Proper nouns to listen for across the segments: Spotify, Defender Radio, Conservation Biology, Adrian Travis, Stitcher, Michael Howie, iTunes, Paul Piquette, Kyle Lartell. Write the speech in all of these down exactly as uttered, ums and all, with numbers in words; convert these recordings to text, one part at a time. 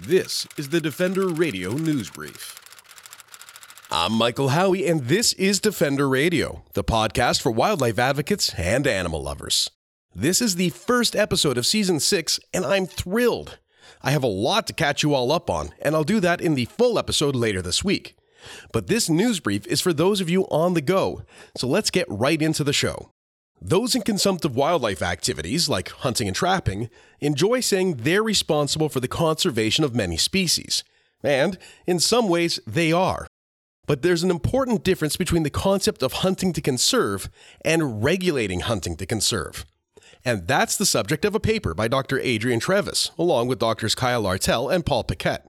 This is the Defender Radio News Brief. I'm Michael Howie, and this is Defender Radio, the podcast for wildlife advocates and animal lovers. This is the first episode of Season six, and I'm thrilled. I have a lot to catch you all up on, and I'll do that in the full episode later this week. But this news brief is for those of you on the go, so let's get right into the show. Those in consumptive wildlife activities, like hunting and trapping, enjoy saying they're responsible for the conservation of many species. And, in some ways, they are. But there's an important difference between the concept of hunting to conserve and regulating hunting to conserve. And that's the subject of a paper by Doctor Adrian Travis, along with Doctors Kyle Lartell and Paul Piquette.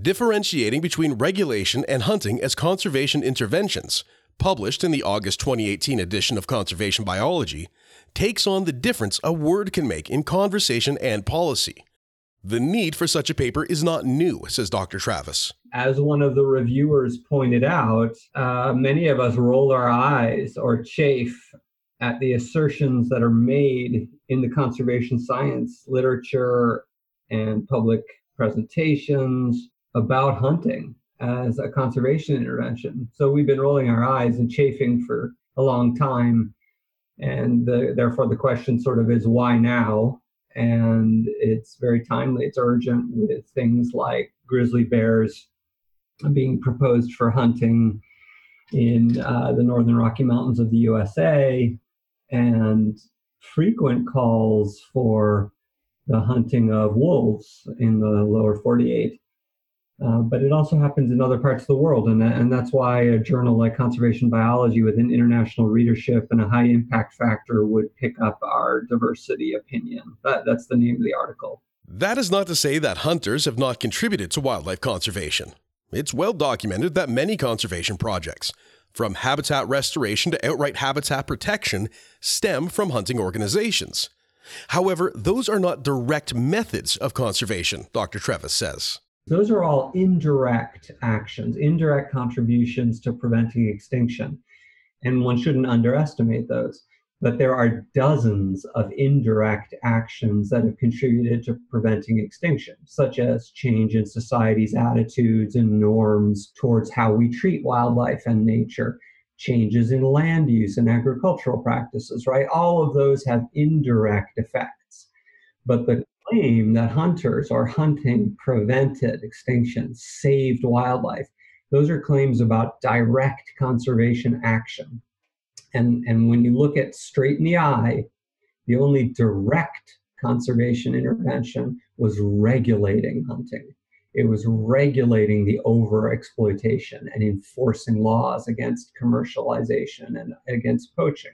Differentiating between regulation and hunting as conservation interventions, published in the August twenty eighteen edition of Conservation Biology, takes on the difference a word can make in conversation and policy. The need for such a paper is not new, says Doctor Travis. As one of the reviewers pointed out, uh, many of us roll our eyes or chafe at the assertions that are made in the conservation science literature and public presentations about hunting as a conservation intervention. So we've been rolling our eyes and chafing for a long time. And the, therefore the question sort of is, why now? And it's very timely, it's urgent, with things like grizzly bears being proposed for hunting in uh, the northern Rocky Mountains of the U S A, and frequent calls for the hunting of wolves in the lower forty-eight. Uh, but it also happens in other parts of the world. And, and that's why a journal like Conservation Biology, with an international readership and a high impact factor, would pick up our diversity opinion. That, that's the name of the article. That is not to say that hunters have not contributed to wildlife conservation. It's well documented that many conservation projects, from habitat restoration to outright habitat protection, stem from hunting organizations. However, those are not direct methods of conservation, Doctor Travis says. Those are all indirect actions, indirect contributions to preventing extinction. And one shouldn't underestimate those. But there are dozens of indirect actions that have contributed to preventing extinction, such as change in society's attitudes and norms towards how we treat wildlife and nature, changes in land use and agricultural practices, right? All of those have indirect effects. But the claim that hunters or hunting prevented extinction, saved wildlife, those are claims about direct conservation action. And, and when you look at straight in the eye, the only direct conservation intervention was regulating hunting. It was regulating the overexploitation and enforcing laws against commercialization and against poaching.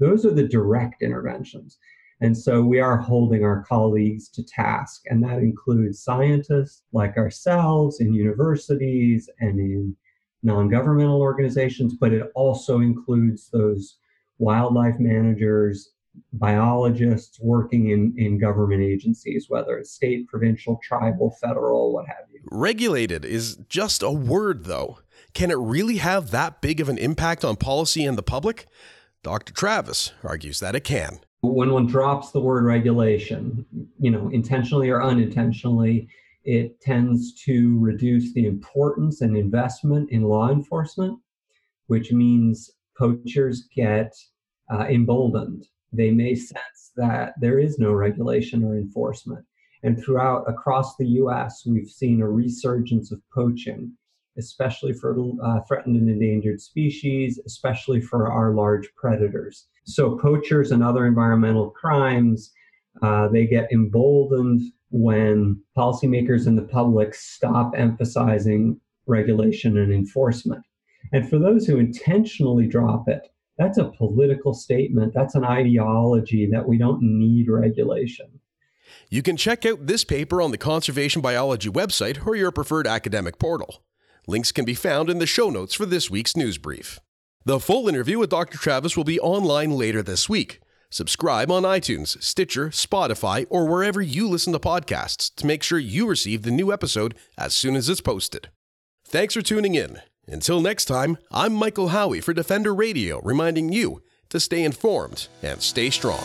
Those are the direct interventions. And so we are holding our colleagues to task, and that includes scientists like ourselves in universities and in non-governmental organizations, but it also includes those wildlife managers, biologists working in, in government agencies, whether it's state, provincial, tribal, federal, what have you. Regulated is just a word, though. Can it really have that big of an impact on policy and the public? Doctor Travis argues that it can. When one drops the word regulation, you know, intentionally or unintentionally, it tends to reduce the importance and investment in law enforcement, which means poachers get uh, emboldened. They may sense that there is no regulation or enforcement. And throughout, across the U S, we've seen a resurgence of poaching, especially for uh, threatened and endangered species, especially for our large predators. So poachers and other environmental crimes, uh, they get emboldened when policymakers and the public stop emphasizing regulation and enforcement. And for those who intentionally drop it, that's a political statement. That's an ideology that we don't need regulation. You can check out this paper on the Conservation Biology website or your preferred academic portal. Links can be found in the show notes for this week's news brief. The full interview with Doctor Travis will be online later this week. Subscribe on iTunes, Stitcher, Spotify, or wherever you listen to podcasts to make sure you receive the new episode as soon as it's posted. Thanks for tuning in. Until next time, I'm Michael Howie for Defender Radio, reminding you to stay informed and stay strong.